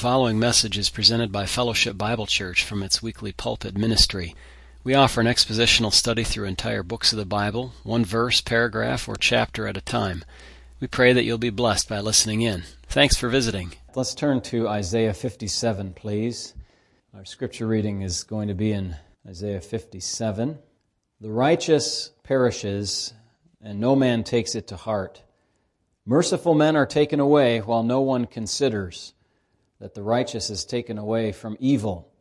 following message is presented by Fellowship Bible Church from its weekly pulpit ministry. We offer an expositional study through entire books of the Bible, one verse, paragraph, or chapter at a time. We pray that you'll be blessed by listening in. Thanks for visiting. Let's turn to Isaiah 57, please. Our scripture reading is going to be in Isaiah 57. The righteous perishes, and no man takes it to heart. Merciful men are taken away, while no one considers that the righteous is taken away from evil.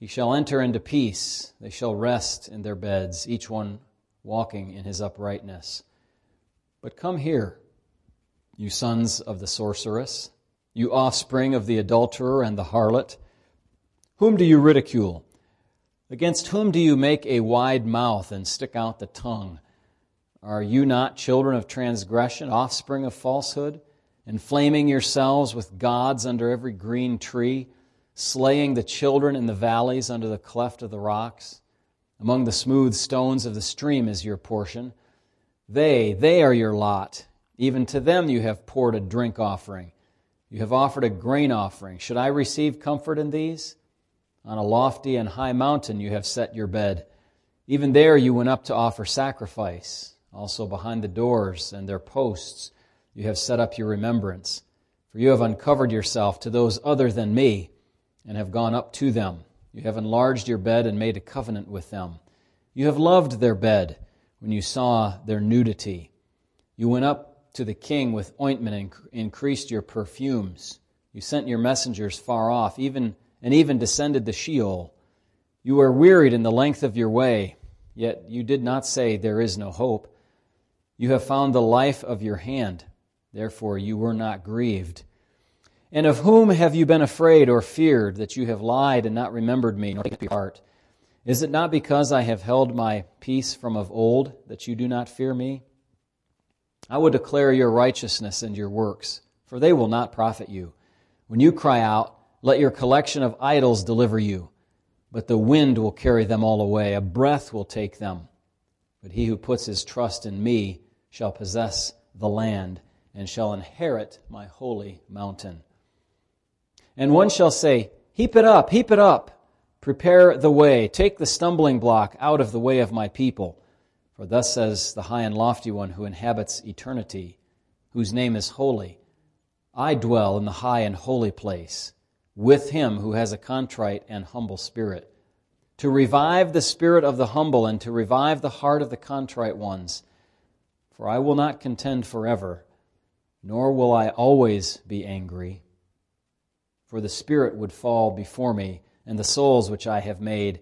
He shall enter into peace. They shall rest in their beds, each one walking in his uprightness. But come here, you sons of the sorceress, you offspring of the adulterer and the harlot. Whom do you ridicule? Against whom do you make a wide mouth and stick out the tongue? Are you not children of transgression, offspring of falsehood, inflaming yourselves with gods under every green tree, slaying the children in the valleys under the cleft of the rocks? Among the smooth stones of the stream is your portion. They are your lot. Even to them you have poured a drink offering. You have offered a grain offering. Should I receive comfort in these? On a lofty and high mountain you have set your bed. Even there you went up to offer sacrifice. Also behind the doors and their posts you have set up your remembrance. For you have uncovered yourself to those other than me, and have gone up to them. You have enlarged your bed and made a covenant with them. You have loved their bed when you saw their nudity. You went up to the king with ointment and increased your perfumes. You sent your messengers far off, even descended to Sheol. You were wearied in the length of your way, yet you did not say, "There is no hope." You have found the life of your hand, therefore you were not grieved. And of whom have you been afraid or feared, that you have lied and not remembered me, nor taken your heart? Is it not because I have held my peace from of old that you do not fear me? I will declare your righteousness and your works, for they will not profit you. When you cry out, let your collection of idols deliver you. But the wind will carry them all away, a breath will take them. But he who puts his trust in me shall possess the land and shall inherit my holy mountain. And one shall say, heap it up, prepare the way, take the stumbling block out of the way of my people. For thus says the high and lofty one who inhabits eternity, whose name is holy, I dwell in the high and holy place, with him who has a contrite and humble spirit, to revive the spirit of the humble and to revive the heart of the contrite ones. For I will not contend forever, nor will I always be angry. For the spirit would fall before me, and the souls which I have made.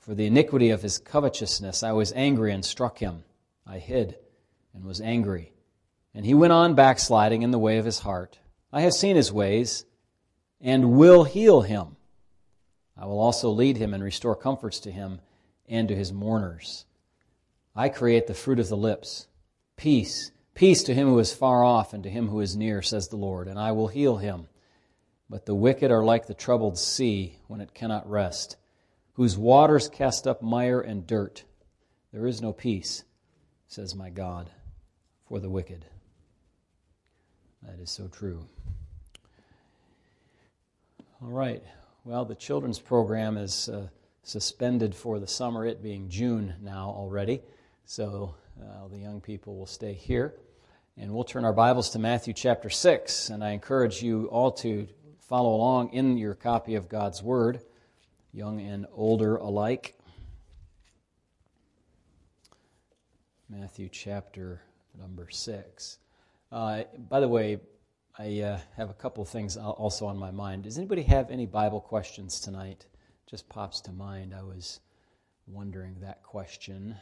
For the iniquity of his covetousness I was angry and struck him. I hid and was angry. And he went on backsliding in the way of his heart. I have seen his ways, and will heal him. I will also lead him and restore comforts to him and to his mourners. I create the fruit of the lips. Peace, peace to him who is far off and to him who is near, says the Lord, and I will heal him. But the wicked are like the troubled sea when it cannot rest, whose waters cast up mire and dirt. There is no peace, says my God, for the wicked. That is so true. All right, well, the children's program is suspended for the summer, it being June now already, so the young people will stay here. And we'll turn our Bibles to Matthew chapter 6, and I encourage you all to follow along in your copy of God's Word, young and older alike. Matthew chapter number 6. By the way, I have a couple things also on my mind. Does anybody have any Bible questions tonight? Just pops to mind. I was wondering that question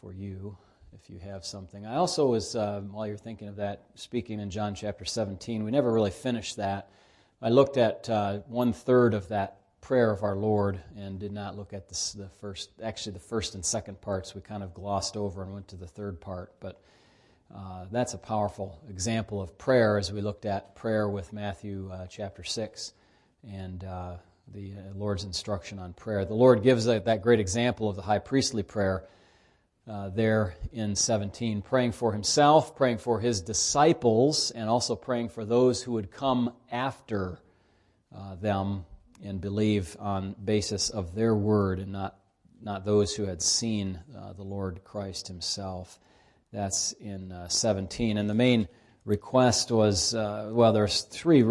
for you, if you have something. I also was, while you're thinking of that, speaking in John chapter 17. We never really finished that. I looked at 1/3 of that prayer of our Lord and did not look at the first and second parts. We kind of glossed over and went to the third part, but that's a powerful example of prayer as we looked at prayer with Matthew chapter 6 and the Lord's instruction on prayer. The Lord gives that great example of the high priestly prayer there in 17, praying for himself, praying for his disciples, and also praying for those who would come after them and believe on basis of their word and not those who had seen the Lord Christ himself. That's in 17. And the main request was, there's three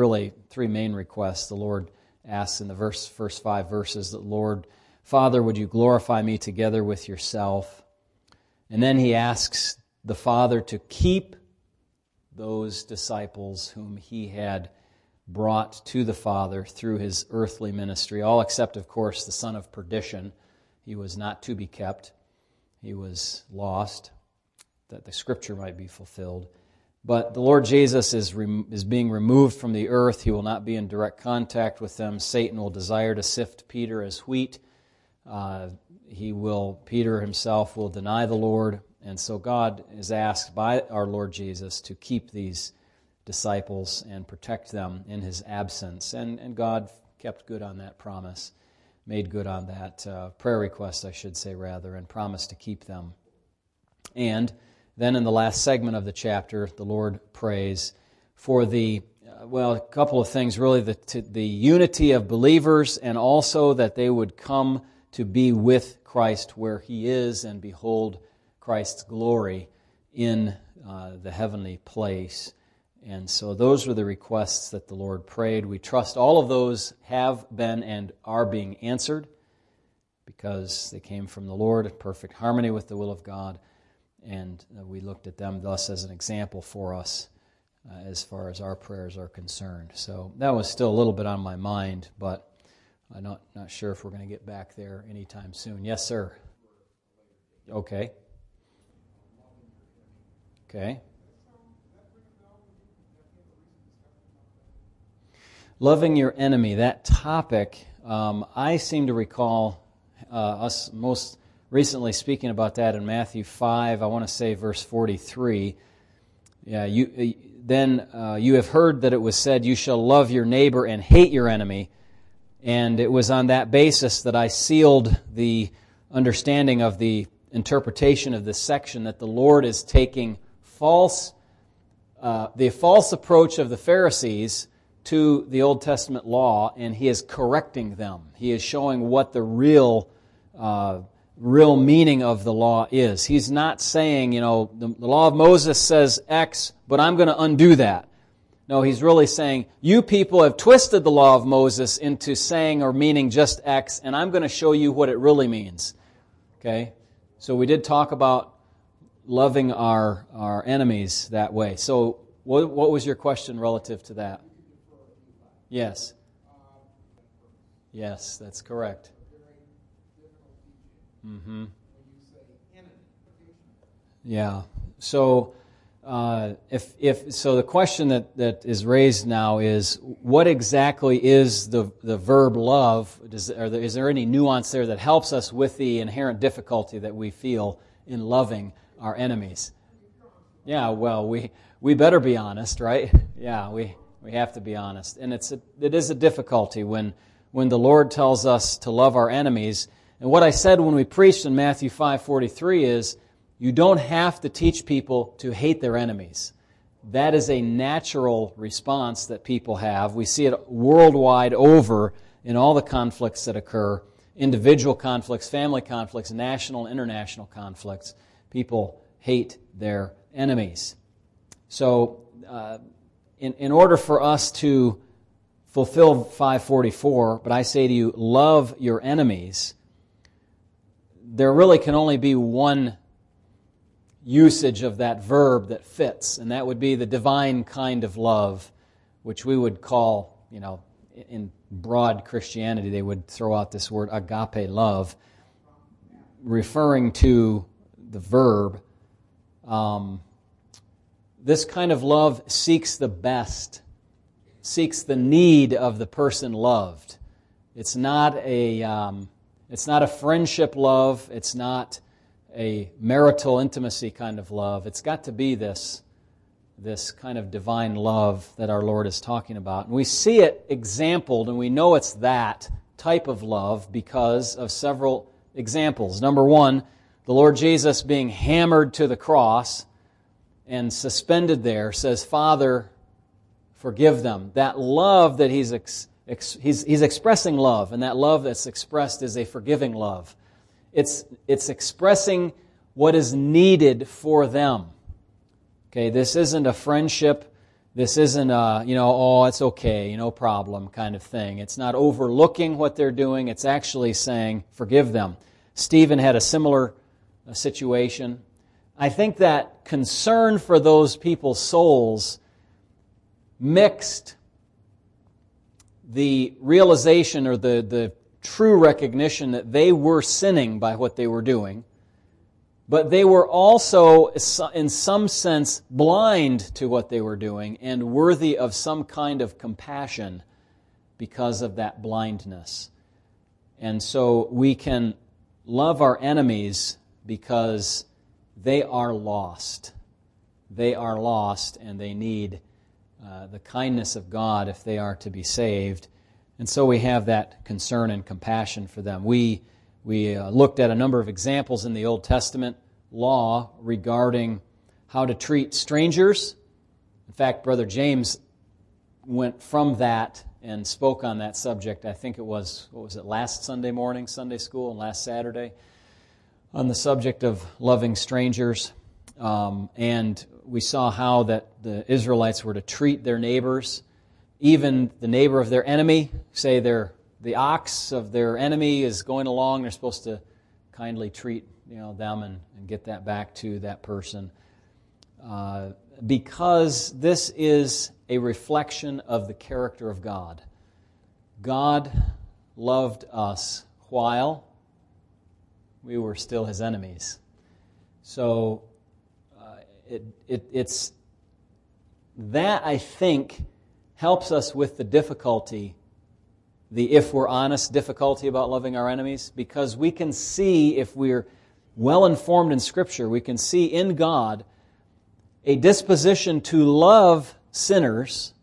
main requests the Lord asks in the first five verses, that, Lord, Father, would you glorify me together with yourself? And then he asks the Father to keep those disciples whom he had brought to the Father through his earthly ministry, all except, of course, the son of perdition. He was not to be kept. He was lost, that the Scripture might be fulfilled. But the Lord Jesus is being removed from the earth. He will not be in direct contact with them. Satan will desire to sift Peter as wheat. Peter himself will deny the Lord. And so God is asked by our Lord Jesus to keep these disciples and protect them in his absence. And God kept good on that promise, made good on that prayer request, I should say, rather, and promised to keep them. And then in the last segment of the chapter, the Lord prays for a couple of things, really, the unity of believers, and also that they would come to be with Christ where he is and behold Christ's glory in the heavenly place. And so those were the requests that the Lord prayed. We trust all of those have been and are being answered because they came from the Lord in perfect harmony with the will of God. And we looked at them thus as an example for us as far as our prayers are concerned. So that was still a little bit on my mind, but I'm not sure if we're going to get back there anytime soon. Yes, sir. Okay. Loving your enemy, that topic, I seem to recall us most recently speaking about that in Matthew 5, I want to say verse 43. Yeah, you have heard that it was said, you shall love your neighbor and hate your enemy. And it was on that basis that I sealed the understanding of the interpretation of this section, that the Lord is taking the false approach of the Pharisees to the Old Testament law, and he is correcting them. He is showing what the real meaning of the law is. He's not saying, the law of Moses says X, but I'm going to undo that. No, he's really saying, you people have twisted the law of Moses into saying or meaning just X, and I'm going to show you what it really means. Okay? So we did talk about loving our enemies that way. So what was your question relative to that? Yes. Yes, that's correct. Mm-hmm. Yeah. So the question that is raised now is, what exactly is the verb love? Is there any nuance there that helps us with the inherent difficulty that we feel in loving our enemies? Yeah. Well, we better be honest, right? Yeah. We have to be honest. And it is a difficulty when the Lord tells us to love our enemies. And what I said when we preached in Matthew 5:43 is, you don't have to teach people to hate their enemies. That is a natural response that people have. We see it worldwide over in all the conflicts that occur, individual conflicts, family conflicts, national, international conflicts. People hate their enemies. So, In order for us to fulfill 544, but I say to you, love your enemies, there really can only be one usage of that verb that fits, and that would be the divine kind of love, which we would call, in broad Christianity, they would throw out this word agape love, referring to the verb. This kind of love seeks the best, seeks the need of the person loved. It's not a friendship love. It's not a marital intimacy kind of love. It's got to be this kind of divine love that our Lord is talking about. And we see it exampled, and we know it's that type of love because of several examples. Number one, The Lord Jesus, being hammered to the cross and suspended there, says, Father, forgive them. That love that he's expressing love, and that love that's expressed is a forgiving love. It's expressing what is needed for them. Okay, this isn't a friendship. This isn't a, oh, it's okay, no problem kind of thing. It's not overlooking what they're doing. It's actually saying, forgive them. Stephen had a similar situation. I think that concern for those people's souls mixed the realization or the true recognition that they were sinning by what they were doing, but they were also, in some sense, blind to what they were doing and worthy of some kind of compassion because of that blindness. And so we can love our enemies because they are lost. They are lost, and they need the kindness of God if they are to be saved. And so we have that concern and compassion for them. We looked at a number of examples in the Old Testament law regarding how to treat strangers. In fact, Brother James went from that and spoke on that subject. I think it was, last Sunday morning, Sunday school, and last Saturday, on the subject of loving strangers. And we saw how that the Israelites were to treat their neighbors, even the neighbor of their enemy. Say the ox of their enemy is going along, they're supposed to kindly treat them and get that back to that person. Because this is a reflection of the character of God. God loved us while we were still His enemies. So it's that, I think, helps us with the difficulty, the if we're honest difficulty about loving our enemies, because we can see, if we're well informed in Scripture, we can see in God a disposition to love sinners,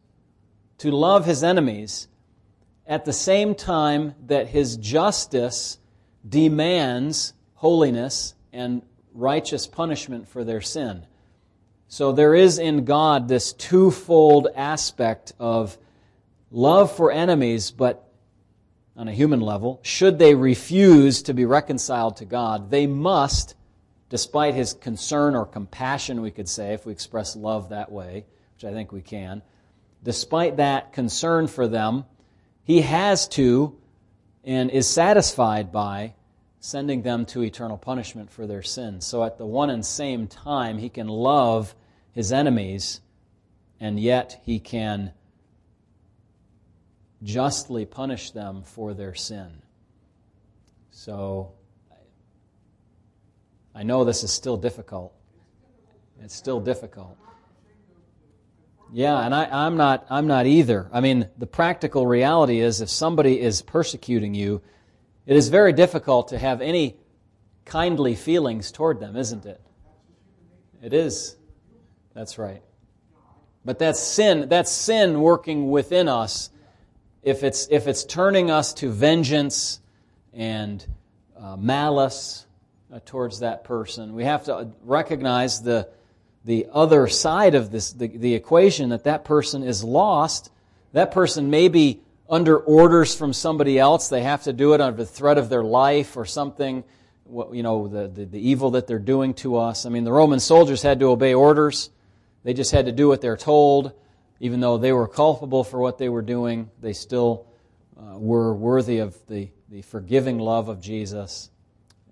to love His enemies, at the same time that His justice demands holiness and righteous punishment for their sin. So there is in God this twofold aspect of love for enemies, but on a human level, should they refuse to be reconciled to God, they must, despite His concern or compassion, we could say, if we express love that way, which I think we can, despite that concern for them, He has to and is satisfied by sending them to eternal punishment for their sins. So at the one and same time, He can love His enemies, and yet He can justly punish them for their sin. So I know this is still difficult. It's still difficult. Yeah, and I'm not either. I mean, the practical reality is, if somebody is persecuting you, it is very difficult to have any kindly feelings toward them, isn't it? It is. That's right. But that's sin working within us. If it's turning us to vengeance and malice towards that person, we have to recognize the other side of this, the equation, that person is lost. That person may be under orders from somebody else. They have to do it under the threat of their life or something, the evil that they're doing to us. I mean, the Roman soldiers had to obey orders. They just had to do what they're told. Even though they were culpable for what they were doing, they still were worthy of the forgiving love of Jesus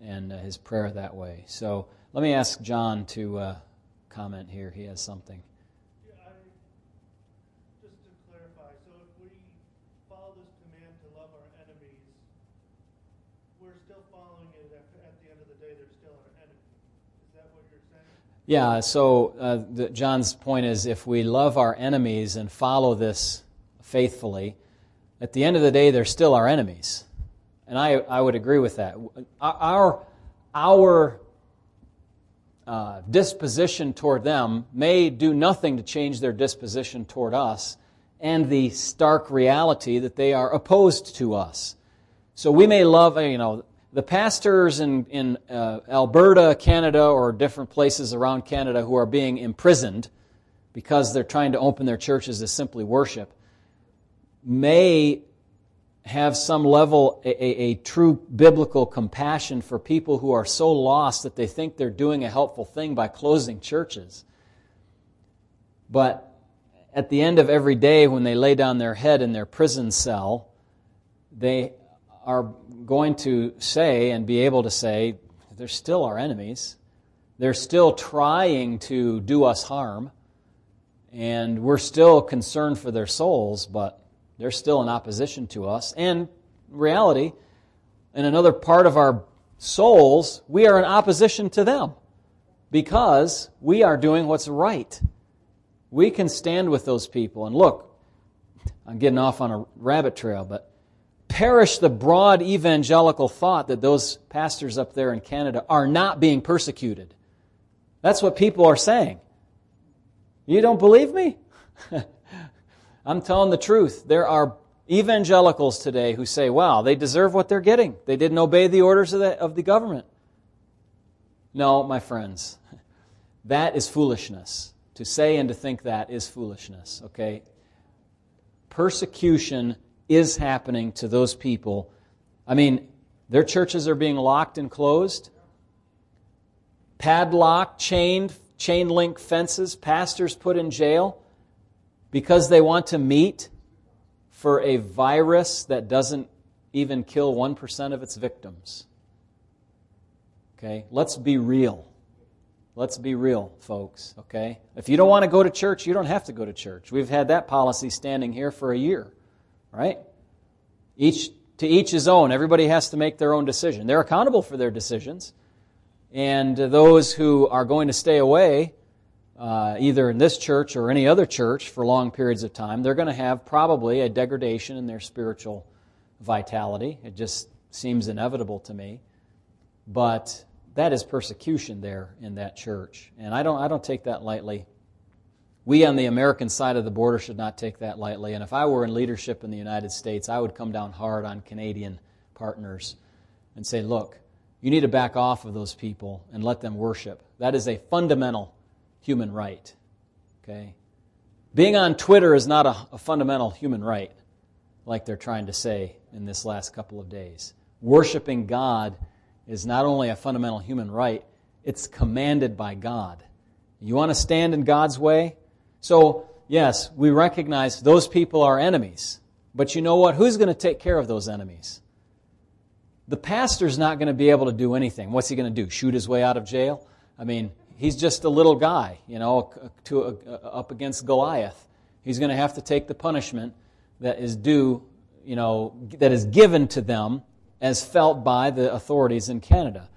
and His prayer that way. So let me ask John to comment here. He has something. Yeah, so John's point is, if we love our enemies and follow this faithfully, at the end of the day, they're still our enemies. And I would agree with that. Our disposition toward them may do nothing to change their disposition toward us and the stark reality that they are opposed to us. So we may love, The pastors in Alberta, Canada, or different places around Canada who are being imprisoned because they're trying to open their churches to simply worship may have some level, a true biblical compassion for people who are so lost that they think they're doing a helpful thing by closing churches. But at the end of every day, when they lay down their head in their prison cell, they are going to say and be able to say, they're still our enemies. They're still trying to do us harm, and we're still concerned for their souls, but they're still in opposition to us. And in reality, in another part of our souls, we are in opposition to them because we are doing what's right. We can stand with those people. And look, I'm getting off on a rabbit trail, but perish the broad evangelical thought that those pastors up there in Canada are not being persecuted. That's what people are saying. You don't believe me? I'm telling the truth. There are evangelicals today who say, wow, they deserve what they're getting. They didn't obey the orders of the government. No, my friends, that is foolishness. To say and to think that is foolishness, okay? Persecution is happening to those people. I mean, their churches are being locked and closed, padlocked, chained, chain link fences, pastors put in jail because they want to meet for a virus that doesn't even kill 1% of its victims. Okay? Let's be real. Let's be real, folks, okay? If you don't want to go to church, you don't have to go to church. We've had that policy standing here for a year, right? To each his own. Everybody has to make their own decision. They're accountable for their decisions. And those who are going to stay away, either in this church or any other church for long periods of time, they're going to have probably a degradation in their spiritual vitality. It just seems inevitable to me. But that is persecution there in that church, and I don't take that lightly. We on the American side of the border should not take that lightly, and if I were in leadership in the United States, I would come down hard on Canadian partners and say, look, you need to back off of those people and let them worship. That is a fundamental human right, okay? Being on Twitter is not a fundamental human right, like they're trying to say in this last couple of days. Worshiping God is not only a fundamental human right, it's commanded by God. You want to stand in God's way? So, yes, we recognize those people are enemies. But you know what? Who's going to take care of those enemies? The pastor's not going to be able to do anything. What's he going to do? Shoot his way out of jail? I mean, he's just a little guy, you know, up against Goliath. He's going to have to take the punishment that is due, you know, that is given to them as felt by the authorities in Canada.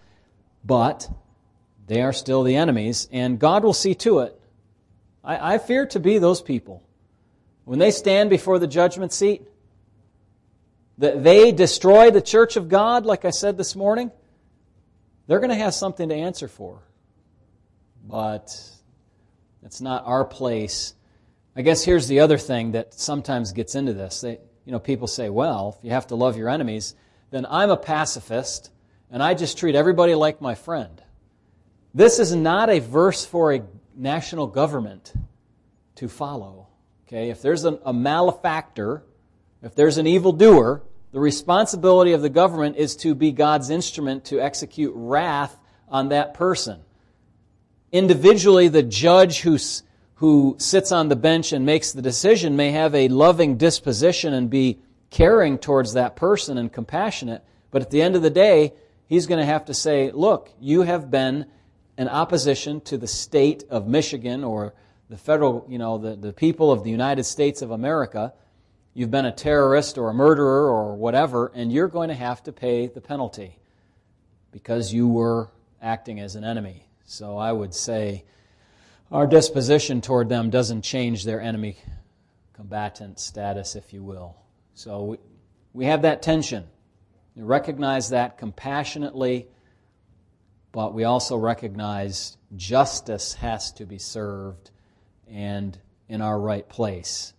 But they are still the enemies, and God will see to it. I fear to be those people. When they stand before the judgment seat, that they destroy the church of God, like I said this morning, they're going to have something to answer for. But it's not our place. I guess here's the other thing that sometimes gets into this. People say, well, if you have to love your enemies, then I'm a pacifist, and I just treat everybody like my friend. This is not a verse for a national government to follow. Okay? If there's a malefactor, if there's an evildoer, the responsibility of the government is to be God's instrument to execute wrath on that person. Individually, the judge who sits on the bench and makes the decision may have a loving disposition and be caring towards that person and compassionate, but at the end of the day, he's going to have to say, look, you have been in opposition to the state of Michigan or the federal, the people of the United States of America. You've been a terrorist or a murderer or whatever, and you're going to have to pay the penalty because you were acting as an enemy. So I would say our disposition toward them doesn't change their enemy combatant status, if you will. So we have that tension. We recognize that compassionately, but we also recognize justice has to be served and in our right place.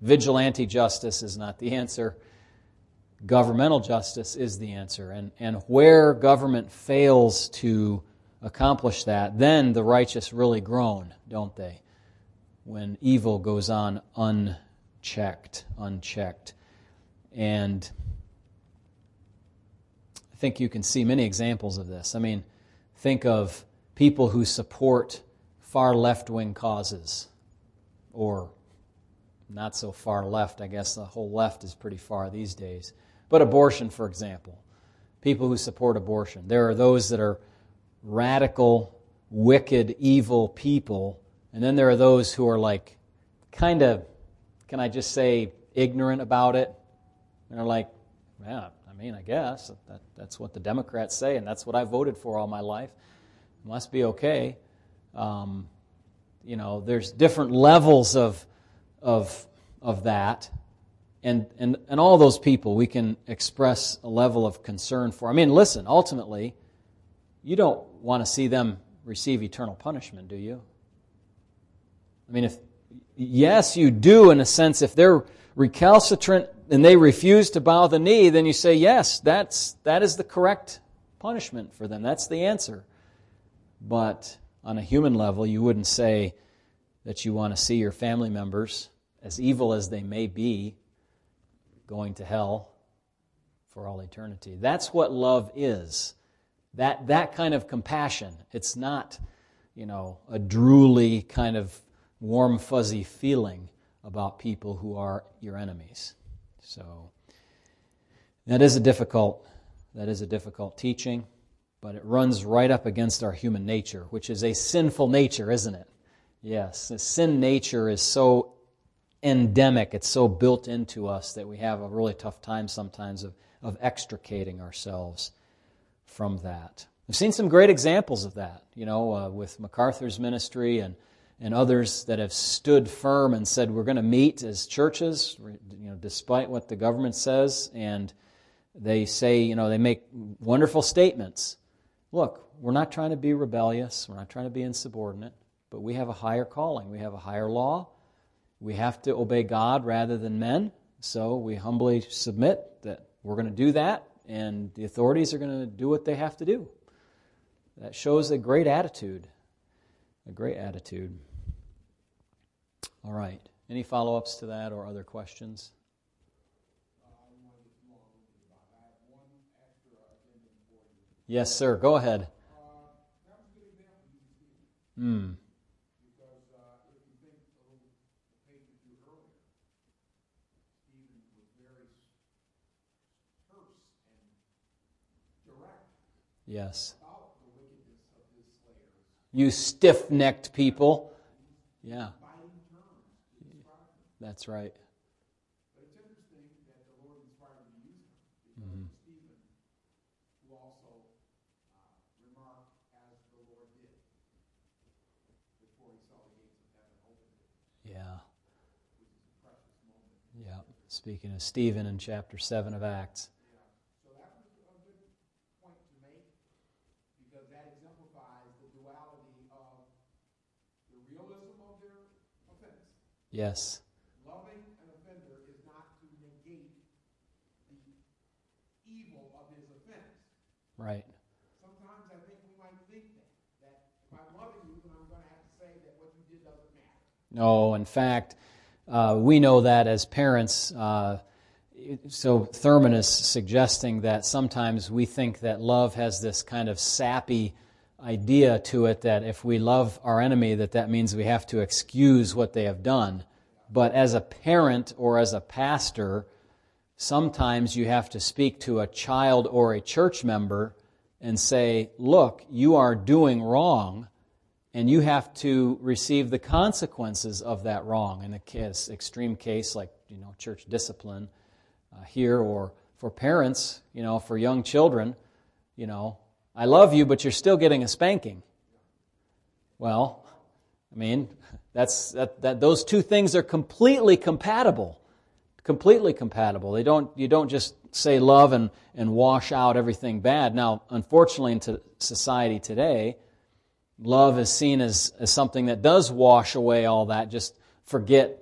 Vigilante justice is not the answer. governmental justice is the answer. And where government fails to accomplish that, then the righteous really groan, don't they? When evil goes on unchecked. And I think you can see many examples of this. I mean, think of people who support far left-wing causes, or not so far left. I guess the whole left is pretty far these days. But abortion, for example, people who support abortion. There are those that are radical, wicked, evil people, and then there are those who are like kind of, can I just say, ignorant about it. And they're like, yeah, I mean, I guess that's what the Democrats say, and that's what I voted for all my life. It must be okay. You know, there's different levels of that, and all those people we can express a level of concern for. I mean, listen, ultimately, you don't want to see them receive eternal punishment, do you? I mean, yes, you do in a sense. If they're recalcitrant and they refuse to bow the knee, then you say, yes, that is the correct punishment for them. That's the answer. But on a human level, you wouldn't say that you want to see your family members, as evil as they may be, going to hell for all eternity. That's what love is. That kind of compassion. It's not, you know, a drooly kind of warm, fuzzy feeling about people who are your enemies. So that is a difficult teaching, but it runs right up against our human nature, which is a sinful nature, isn't it? Yes, the sin nature is so endemic, it's so built into us that we have a really tough time sometimes of extricating ourselves from that. I've seen some great examples of that, you know, with MacArthur's ministry and others that have stood firm and said, we're going to meet as churches, you know, despite what the government says, and they say, you know, they make wonderful statements. Look, we're not trying to be rebellious, we're not trying to be insubordinate, but we have a higher calling, we have a higher law, we have to obey God rather than men, so we humbly submit that we're going to do that, and the authorities are going to do what they have to do. That shows a great attitude. All right. Any follow-ups to that or other questions? Yes, sir. Go ahead. Hmm. Yes. You stiff-necked people. Yeah. That's right. But it's interesting that the Lord inspired me to use them. Because Stephen, who also remarked as the Lord did before he saw the gates of heaven open. Yeah. Which is a precious moment. Yeah. Speaking of Stephen in chapter 7 of Acts. Yes. Loving an offender is not to negate the evil of his offense. Right. Sometimes I think we might think that if I'm loving you, then I'm going to have to say that what you did doesn't matter. No, in fact, we know that as parents. So Thurman is suggesting that sometimes we think that love has this kind of sappy idea to it that if we love our enemy, that means we have to excuse what they have done. But as a parent or as a pastor, sometimes you have to speak to a child or a church member and say, look, you are doing wrong, and you have to receive the consequences of that wrong. In an extreme case like, you know, church discipline here, or for parents, you know, for young children, you know, I love you, but you're still getting a spanking. Well, I mean, that those two things are completely compatible. Completely compatible. You don't just say love and wash out everything bad. Now, unfortunately, in society today, love is seen as something that does wash away all that, just forget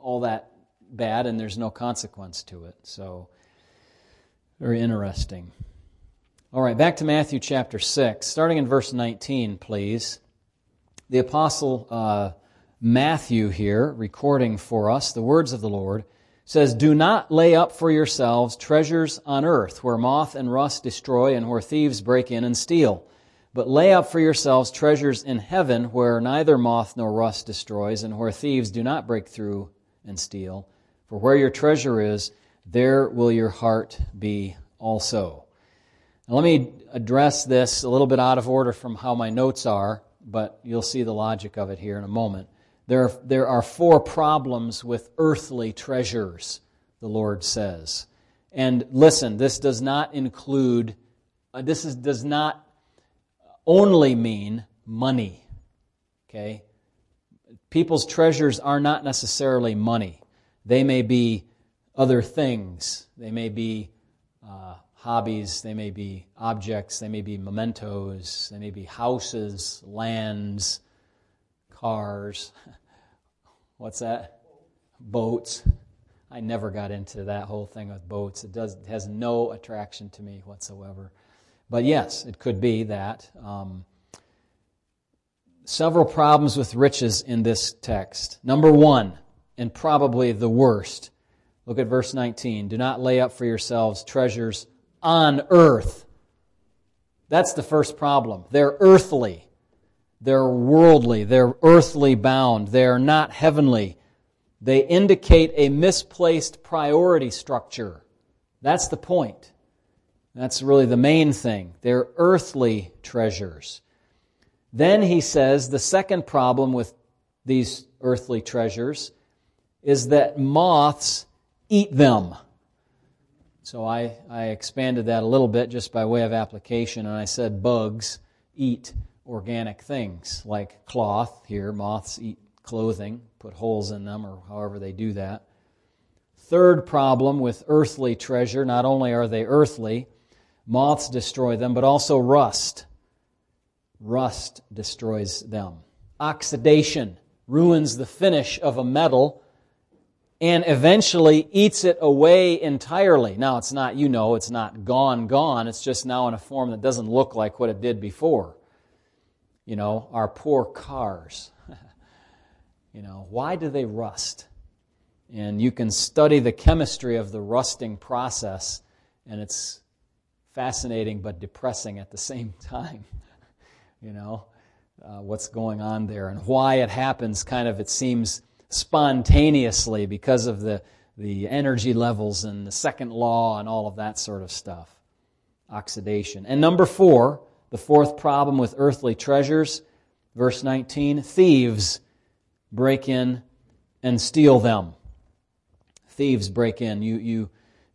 all that bad, and there's no consequence to it. So Very interesting. All right, back to Matthew chapter 6, starting in verse 19, please. The apostle Matthew here, recording for us the words of the Lord, says, "Do not lay up for yourselves treasures on earth, where moth and rust destroy and where thieves break in and steal. But lay up for yourselves treasures in heaven, where neither moth nor rust destroys and where thieves do not break through and steal. For where your treasure is, there will your heart be also." Now, let me address this a little bit out of order from how my notes are, but you'll see the logic of it here in a moment. There are four problems with earthly treasures, the Lord says. And listen, this does not include, does not only mean money, okay? People's treasures are not necessarily money. They may be other things. They may be hobbies. They may be objects. They may be mementos. They may be houses, lands, cars. What's that? Boats. I never got into that whole thing with boats. It has no attraction to me whatsoever. But yes, it could be that. Several problems with riches in this text. Number one, and probably the worst. Look at verse 19. "Do not lay up for yourselves treasures on earth." That's the first problem. They're earthly. They're worldly, they're earthly bound, they're not heavenly. They indicate a misplaced priority structure. That's the point. That's really the main thing. They're earthly treasures. Then he says the second problem with these earthly treasures is that moths eat them. So I expanded that a little bit just by way of application, and I said bugs eat organic things like cloth. Here, moths eat clothing, put holes in them, or however they do that. Third problem with earthly treasure, not only are they earthly, moths destroy them, but also rust. Rust destroys them. Oxidation ruins the finish of a metal and eventually eats it away entirely. Now, it's not, you know, it's not gone. It's just now in a form that doesn't look like what it did before. You know, our poor cars, you know, why do they rust? And you can study the chemistry of the rusting process, and it's fascinating but depressing at the same time, you know, what's going on there and why it happens kind of, it seems, spontaneously because of the energy levels and the second law and all of that sort of stuff, oxidation. And number four, the fourth problem with earthly treasures, verse 19, thieves break in and steal them. Thieves break in. You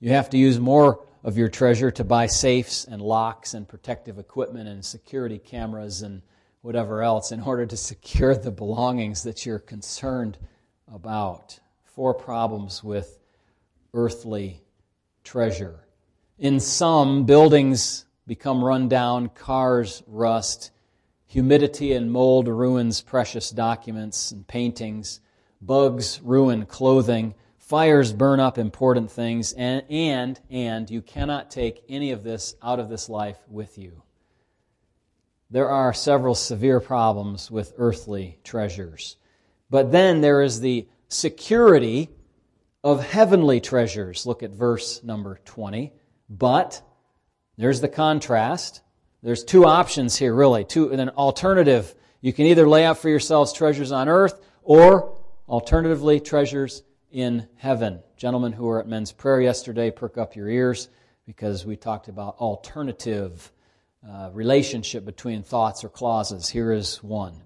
have to use more of your treasure to buy safes and locks and protective equipment and security cameras and whatever else in order to secure the belongings that you're concerned about. Four problems with earthly treasure. In some buildings become run down, cars rust, humidity and mold ruins precious documents and paintings, bugs ruin clothing, fires burn up important things, and you cannot take any of this out of this life with you. There are several severe problems with earthly treasures. But then there is the security of heavenly treasures. Look at verse number 20. But there's the contrast. There's two options here, really, an alternative. You can either lay up for yourselves treasures on earth or, alternatively, treasures in heaven. Gentlemen who were at men's prayer yesterday, perk up your ears because we talked about alternative relationship between thoughts or clauses. Here is one.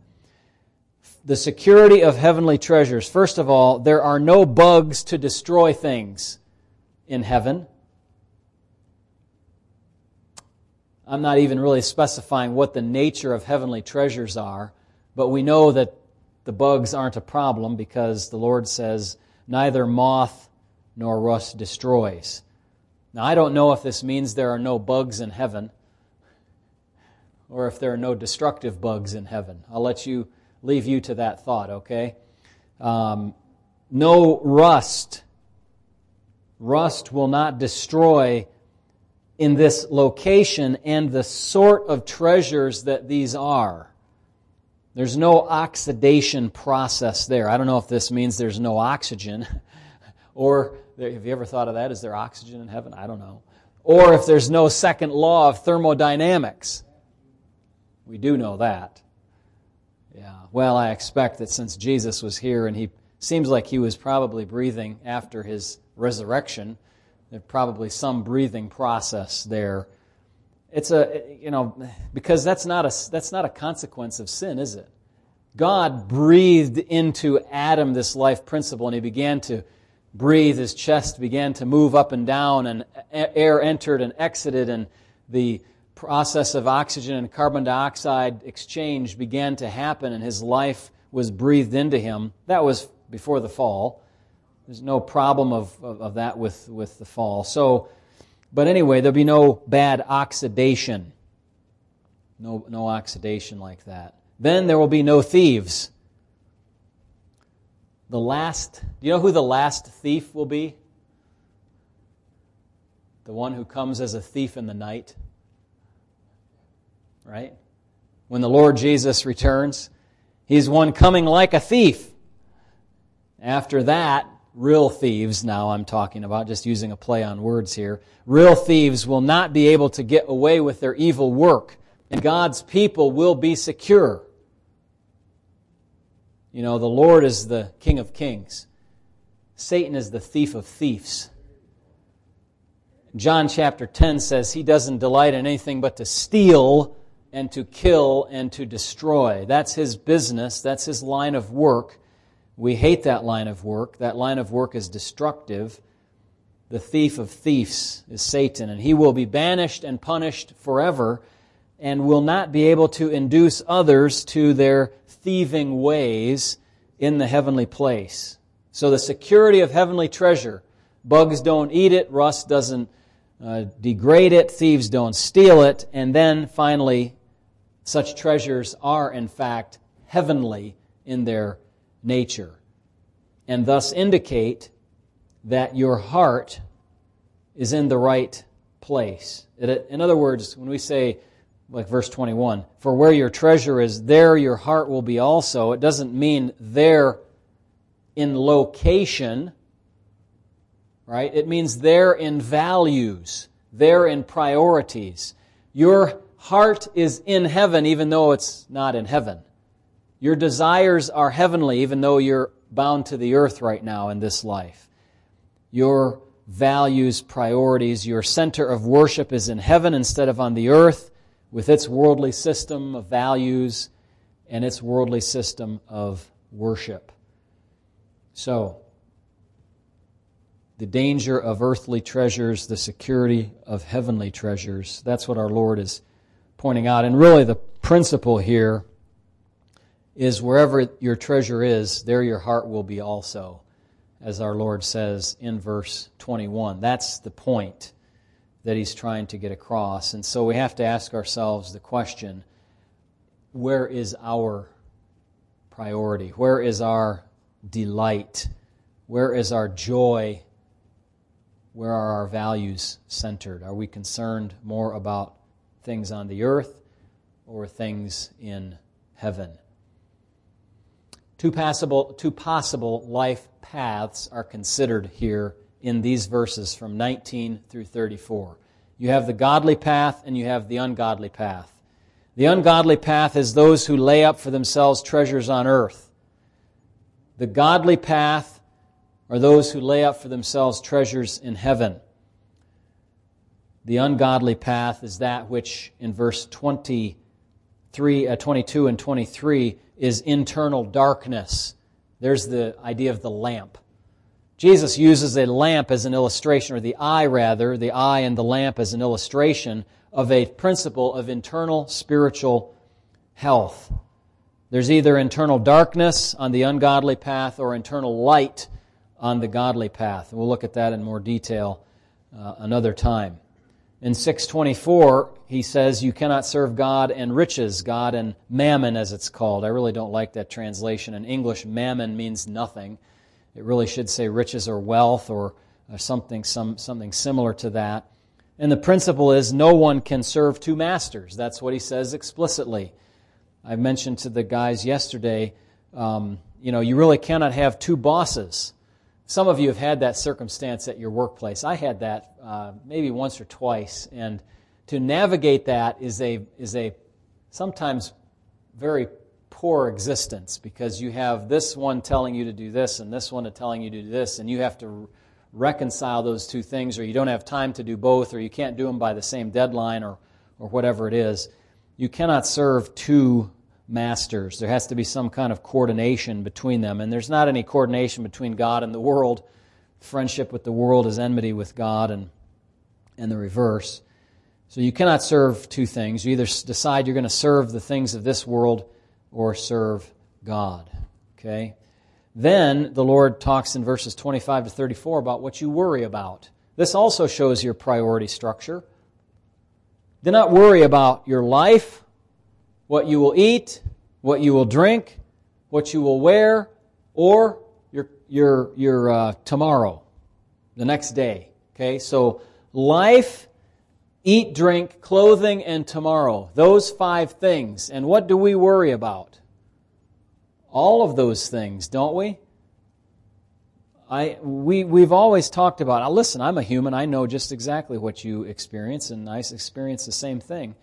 The security of heavenly treasures. First of all, there are no bugs to destroy things in heaven. I'm not even really specifying what the nature of heavenly treasures are, but we know that the bugs aren't a problem because the Lord says, neither moth nor rust destroys. Now, I don't know if this means there are no bugs in heaven or if there are no destructive bugs in heaven. I'll leave you to that thought, okay? No rust. Rust will not destroy in this location and the sort of treasures that these are. There's no oxidation process there. I don't know if this means there's no oxygen. Or have you ever thought of that? Is there oxygen in heaven? I don't know. Or if there's no second law of thermodynamics. We do know that. Yeah. Well, I expect that since Jesus was here and he seems like he was probably breathing after his resurrection, there's probably some breathing process there. It's a, you know, because that's not a consequence of sin, is it? God breathed into Adam this life principle, and he began to breathe. His chest began to move up and down, and air entered and exited, and the process of oxygen and carbon dioxide exchange began to happen, and his life was breathed into him. That was before the fall. There's no problem of that with the fall. So, but anyway, there'll be no bad oxidation. No oxidation like that. Then there will be no thieves. Do you know who the last thief will be? The one who comes as a thief in the night. Right? When the Lord Jesus returns, he's one coming like a thief. After that, real thieves, now I'm talking about, just using a play on words here, real thieves will not be able to get away with their evil work, and God's people will be secure. You know, the Lord is the King of Kings. Satan is the thief of thieves. John chapter 10 says he doesn't delight in anything but to steal and to kill and to destroy. That's his business. That's his line of work. We hate that line of work. That line of work is destructive. The thief of thieves is Satan, and he will be banished and punished forever and will not be able to induce others to their thieving ways in the heavenly place. So the security of heavenly treasure, bugs don't eat it, rust doesn't degrade it, thieves don't steal it, and then finally, such treasures are in fact heavenly in their nature, and thus indicate that your heart is in the right place. In other words, when we say, like verse 21, for where your treasure is, there your heart will be also. It doesn't mean there in location, right? It means there in values, there in priorities. Your heart is in heaven, even though it's not in heaven. Your desires are heavenly, even though you're bound to the earth right now in this life. Your values, priorities, your center of worship is in heaven instead of on the earth, with its worldly system of values and its worldly system of worship. So, the danger of earthly treasures, the security of heavenly treasures, that's what our Lord is pointing out. And really the principle here is wherever your treasure is, there your heart will be also, as our Lord says in verse 21. That's the point that he's trying to get across. And so we have to ask ourselves the question, where is our priority? Where is our delight? Where is our joy? Where are our values centered? Are we concerned more about things on the earth or things in heaven? Two possible life paths are considered here in these verses from 19 through 34. You have the godly path and you have the ungodly path. The ungodly path is those who lay up for themselves treasures on earth. The godly path are those who lay up for themselves treasures in heaven. The ungodly path is that which in verse 22 and 23 is internal darkness. There's the idea of the lamp. Jesus uses a lamp as an illustration, or the eye and the lamp as an illustration of a principle of internal spiritual health. There's either internal darkness on the ungodly path or internal light on the godly path. We'll look at that in more detail another time. In 6:24, he says, you cannot serve God and riches, God and mammon as it's called. I really don't like that translation. In English, mammon means nothing. It really should say riches or wealth or something similar to that. And the principle is no one can serve two masters. That's what he says explicitly. I mentioned to the guys yesterday, you really cannot have two bosses. Some of you have had that circumstance at your workplace. I had that maybe once or twice, and to navigate that is a sometimes very poor existence, because you have this one telling you to do this and this one telling you to do this, and you have to reconcile those two things, or you don't have time to do both, or you can't do them by the same deadline, or whatever it is. You cannot serve two masters. There has to be some kind of coordination between them, and there's not any coordination between God and the world. Friendship with the world is enmity with God, and the reverse. So you cannot serve two things. You either decide you're going to serve the things of this world or serve God. Okay? Then the Lord talks in verses 25 to 34 about what you worry about. This also shows your priority structure. Do not worry about your life, what you will eat, what you will drink, what you will wear, or your tomorrow, the next day. Okay, so life, eat, drink, clothing, and tomorrow. Those five things. And what do we worry about? All of those things, don't we? We've always talked about, listen, I'm a human. I know just exactly what you experience, and I experience the same thing.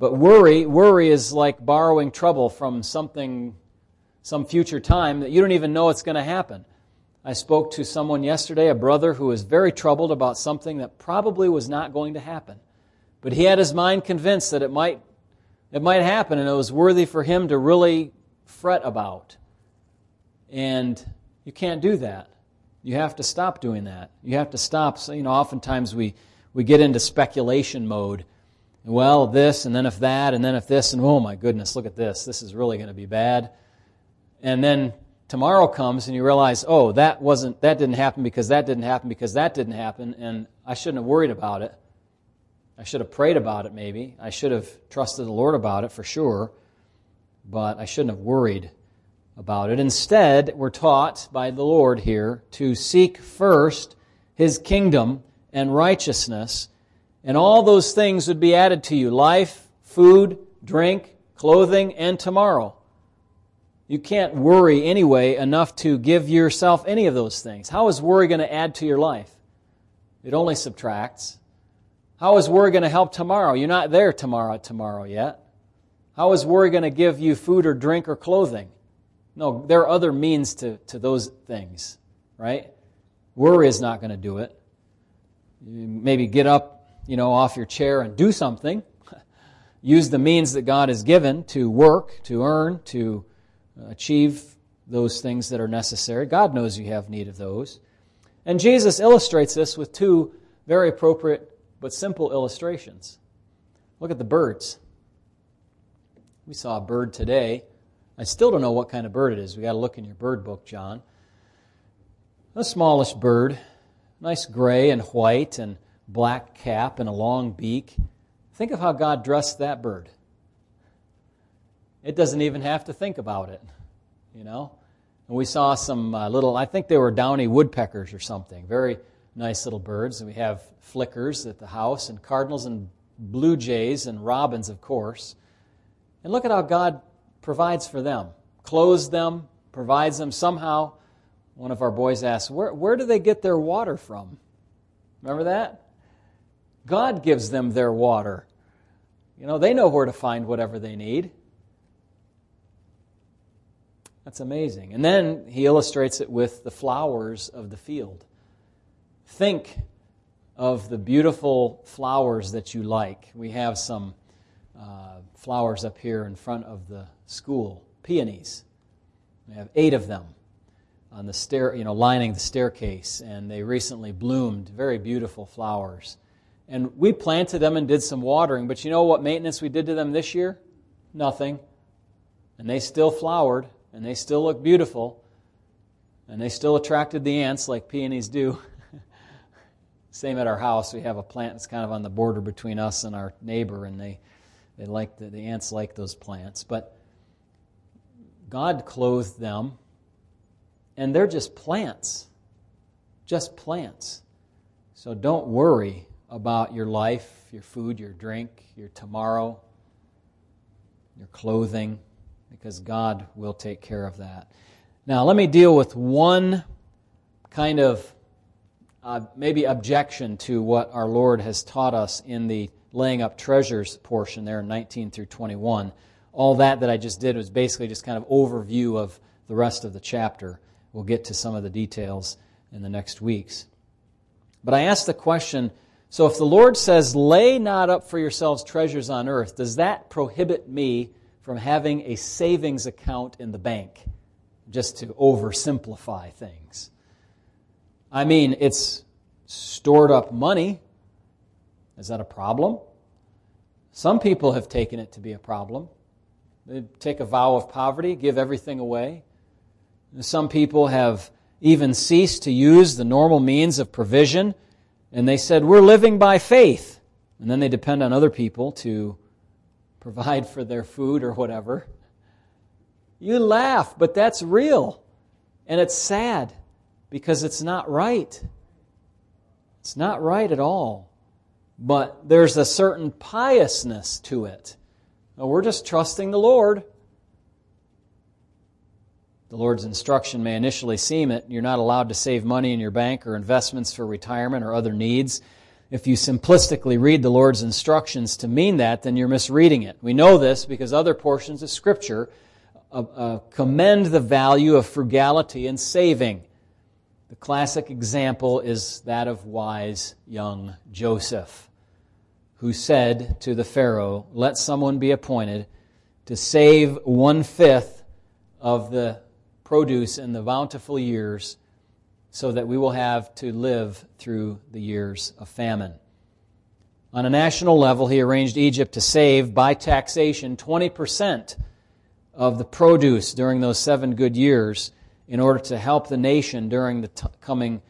But worry is like borrowing trouble from something, some future time that you don't even know it's going to happen. I spoke to someone yesterday, a brother who was very troubled about something that probably was not going to happen. But he had his mind convinced that it might happen, and it was worthy for him to really fret about. And you can't do that. You have to stop doing that. You have to stop. So, oftentimes we get into speculation mode. Well, this, and then if that, and then if this, and oh my goodness, look at this. This is really going to be bad. And then tomorrow comes and you realize, oh, that didn't happen because that didn't happen, and I shouldn't have worried about it. I should have prayed about it maybe. I should have trusted the Lord about it for sure, but I shouldn't have worried about it. Instead, we're taught by the Lord here to seek first His kingdom and righteousness, and all those things would be added to you: life, food, drink, clothing, and tomorrow. You can't worry anyway enough to give yourself any of those things. How is worry going to add to your life? It only subtracts. How is worry going to help tomorrow? You're not there tomorrow yet. How is worry going to give you food or drink or clothing? No, there are other means to those things, right? Worry is not going to do it. You maybe get up, off your chair and do something. Use the means that God has given to work, to earn, to achieve those things that are necessary. God knows you have need of those. And Jesus illustrates this with two very appropriate but simple illustrations. Look at the birds. We saw a bird today. I still don't know what kind of bird it is. We've got to look in your bird book, John. The smallish bird, nice gray and white and black cap and a long beak. Think of how God dressed that bird. It doesn't even have to think about it, And we saw some little, I think they were downy woodpeckers or something, very nice little birds. And we have flickers at the house, and cardinals and blue jays and robins, of course. And look at how God provides for them, clothes them, provides them somehow. One of our boys asked, where do they get their water from? Remember that? God gives them their water. They know where to find whatever they need. That's amazing. And then he illustrates it with the flowers of the field. Think of the beautiful flowers that you like. We have some flowers up here in front of the school, peonies. We have 8 of them on the lining the staircase, and they recently bloomed, very beautiful flowers. And we planted them and did some watering, but you know what maintenance we did to them this year? Nothing. And they still flowered, and they still looked beautiful, and they still attracted the ants like peonies do. Same at our house. We have a plant that's kind of on the border between us and our neighbor, and they like the ants like those plants. But God clothed them, and they're just plants. So don't worry about your life, your food, your drink, your tomorrow, your clothing, because God will take care of that. Now, let me deal with one kind of maybe objection to what our Lord has taught us in the laying up treasures portion there in 19 through 21. All that I just did was basically just kind of overview of the rest of the chapter. We'll get to some of the details in the next weeks. But I asked the question, so if the Lord says, lay not up for yourselves treasures on earth, does that prohibit me from having a savings account in the bank? Just to oversimplify things. I mean, it's stored up money. Is that a problem? Some people have taken it to be a problem. They take a vow of poverty, give everything away. Some people have even ceased to use the normal means of provision, and they said, we're living by faith. And then they depend on other people to provide for their food or whatever. You laugh, but that's real. And it's sad because it's not right. It's not right at all. But there's a certain piousness to it. Now, we're just trusting the Lord. The Lord's instruction may initially seem it. You're not allowed to save money in your bank or investments for retirement or other needs. If you simplistically read the Lord's instructions to mean that, then you're misreading it. We know this because other portions of Scripture commend the value of frugality and saving. The classic example is that of wise young Joseph, who said to the Pharaoh, let someone be appointed to save 1/5 of the produce in the bountiful years, so that we will have to live through the years of famine. On a national level, he arranged Egypt to save, by taxation, 20% of the produce during those 7 good years in order to help the nation during the coming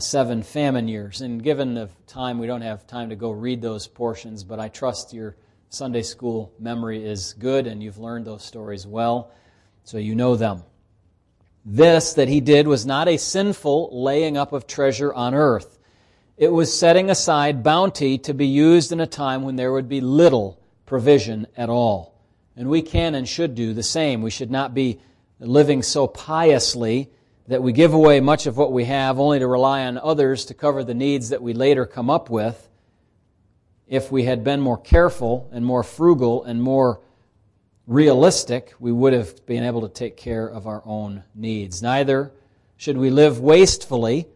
7 famine years. And given the time, we don't have time to go read those portions, but I trust your Sunday school memory is good and you've learned those stories well, so you know them. This that he did was not a sinful laying up of treasure on earth. It was setting aside bounty to be used in a time when there would be little provision at all. And we can and should do the same. We should not be living so piously that we give away much of what we have only to rely on others to cover the needs that we later come up with. If we had been more careful and more frugal and more realistic, we would have been able to take care of our own needs. Neither should we live wastefully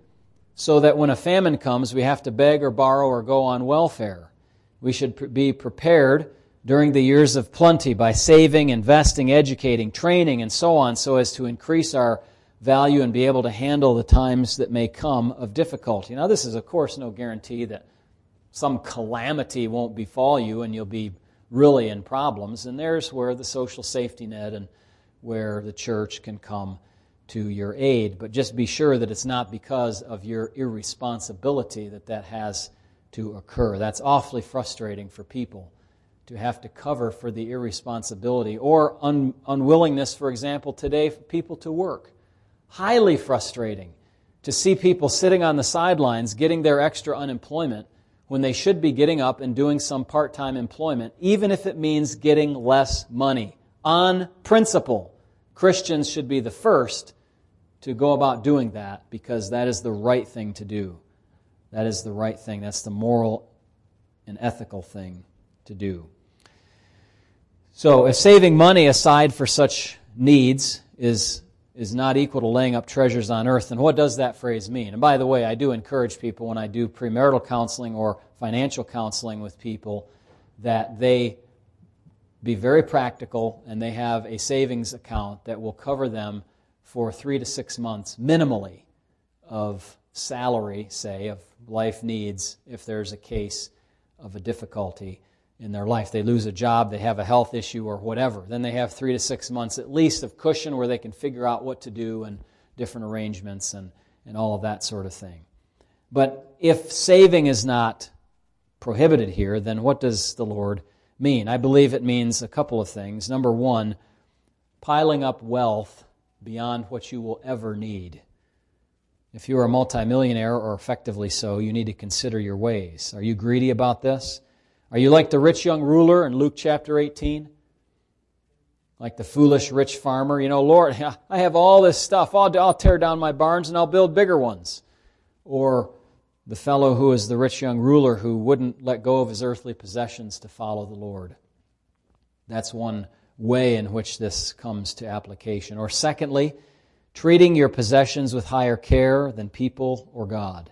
so that when a famine comes, we have to beg or borrow or go on welfare. We should be prepared during the years of plenty by saving, investing, educating, training, and so on, so as to increase our value and be able to handle the times that may come of difficulty. Now, this is, of course, no guarantee that some calamity won't befall you and you'll be really in problems, and there's where the social safety net and where the church can come to your aid. But just be sure that it's not because of your irresponsibility that has to occur. That's awfully frustrating for people, to have to cover for the irresponsibility or unwillingness, for example, today for people to work. Highly frustrating to see people sitting on the sidelines getting their extra unemployment when they should be getting up and doing some part-time employment, even if it means getting less money. On principle, Christians should be the first to go about doing that because that is the right thing to do. That is the right thing. That's the moral and ethical thing to do. So if saving money aside for such needs is not equal to laying up treasures on earth, then what does that phrase mean? And by the way, I do encourage people when I do premarital counseling or financial counseling with people that they be very practical and they have a savings account that will cover them for 3 to 6 months minimally of salary, say, of life needs if there's a case of a difficulty in their life. They lose a job, they have a health issue or whatever. Then they have 3 to 6 months at least of cushion where they can figure out what to do and different arrangements and all of that sort of thing. But if saving is not prohibited here, then what does the Lord mean? I believe it means a couple of things. Number one, piling up wealth beyond what you will ever need. If you are a multimillionaire, or effectively so, you need to consider your ways. Are you greedy about this? Are you like the rich young ruler in Luke chapter 18? Like the foolish rich farmer? You know, Lord, I have all this stuff. I'll tear down my barns and I'll build bigger ones. Or the fellow who is the rich young ruler who wouldn't let go of his earthly possessions to follow the Lord. That's one way in which this comes to application. Or secondly, treating your possessions with higher care than people or God.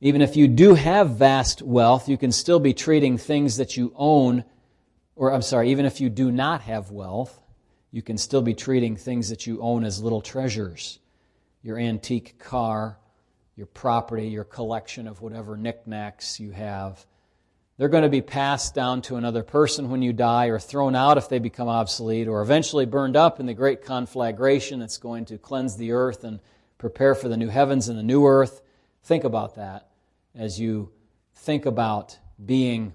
Even if you do have vast wealth, you can still be treating things that you own, even if you do not have wealth, you can still be treating things that you own as little treasures. Your antique car, your property, your collection of whatever knickknacks you have. They're going to be passed down to another person when you die, or thrown out if they become obsolete, or eventually burned up in the great conflagration that's going to cleanse the earth and prepare for the new heavens and the new earth. Think about that as you think about being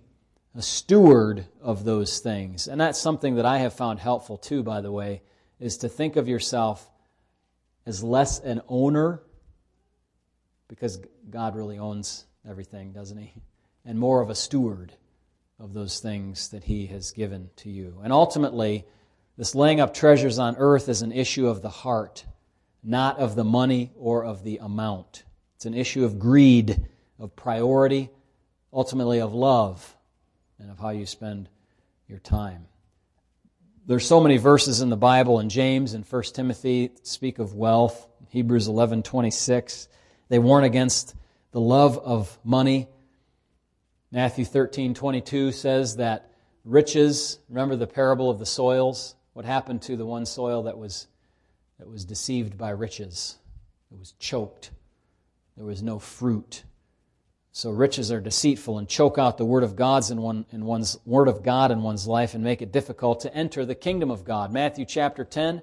a steward of those things. And that's something that I have found helpful too, by the way, is to think of yourself as less an owner, because God really owns everything, doesn't He? And more of a steward of those things that He has given to you. And ultimately, this laying up treasures on earth is an issue of the heart, not of the money or of the amount. It's an issue of greed, of priority, ultimately of love, and of how you spend your time. There's so many verses in the Bible, in James and 1 Timothy, speak of wealth. Hebrews 11:26, they warn against the love of money. Matthew 13:22 says that riches, remember the parable of the soils? What happened to the one soil that was deceived by riches? It was choked. There was no fruit. So riches are deceitful and choke out the word of God's in one's life and make it difficult to enter the kingdom of God. Matthew chapter 10,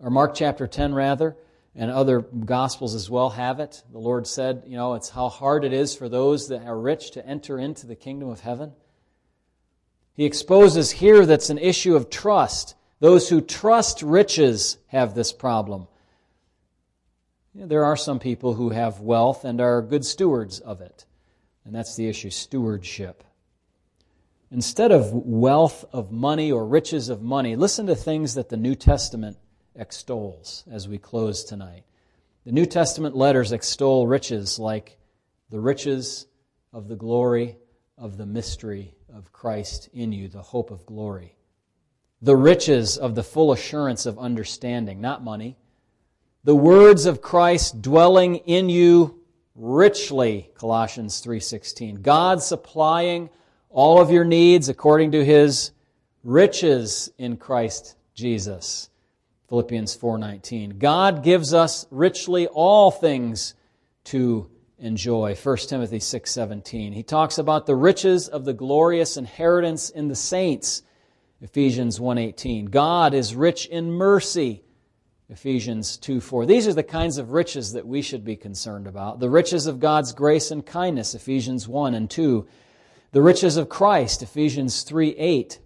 or Mark chapter 10 rather, and other Gospels as well have it. The Lord said, you know, it's how hard it is for those that are rich to enter into the kingdom of heaven. He exposes here that's an issue of trust. Those who trust riches have this problem. You know, there are some people who have wealth and are good stewards of it. And that's the issue, stewardship. Instead of wealth of money or riches of money, listen to things that the New Testament extols as we close tonight. The New Testament letters extol riches like the riches of the glory of the mystery of Christ in you, the hope of glory. The riches of the full assurance of understanding, not money. The words of Christ dwelling in you richly, Colossians 3:16. God supplying all of your needs according to His riches in Christ Jesus. Philippians 4:19. God gives us richly all things to enjoy. 1 Timothy 6:17. He talks about the riches of the glorious inheritance in the saints. Ephesians 1:18. God is rich in mercy. Ephesians 2:4. These are the kinds of riches that we should be concerned about. The riches of God's grace and kindness. Ephesians 1 and 2. The riches of Christ. Ephesians 3:8.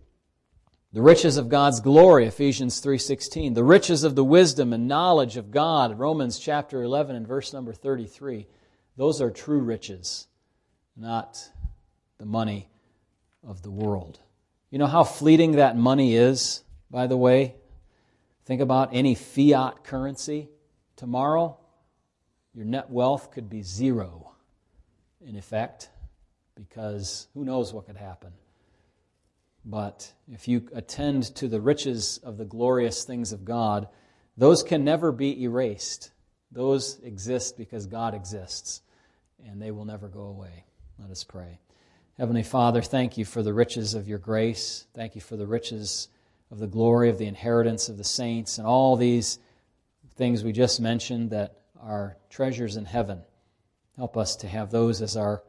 The riches of God's glory, Ephesians 3:16. The riches of the wisdom and knowledge of God, Romans chapter 11 and verse number 33. Those are true riches, not the money of the world. You know how fleeting that money is, by the way? Think about any fiat currency. Tomorrow, your net wealth could be zero, in effect, because who knows what could happen. But if you attend to the riches of the glorious things of God, those can never be erased. Those exist because God exists, and they will never go away. Let us pray. Heavenly Father, thank You for the riches of Your grace. Thank You for the riches of the glory of the inheritance of the saints and all these things we just mentioned that are treasures in heaven. Help us to have those as our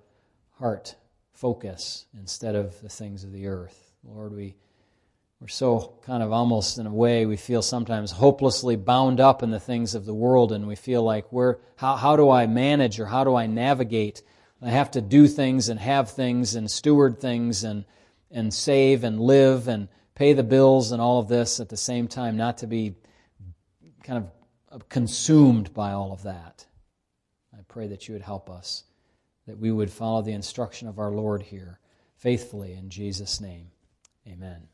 heart focus instead of the things of the earth. Lord, we're so kind of almost in a way we feel sometimes hopelessly bound up in the things of the world, and we feel like how do I manage, or how do I navigate? I have to do things and have things and steward things and save and live and pay the bills and all of this at the same time, not to be kind of consumed by all of that. pray that you would help us, that we would follow the instruction of our Lord here faithfully in Jesus' name. Amen.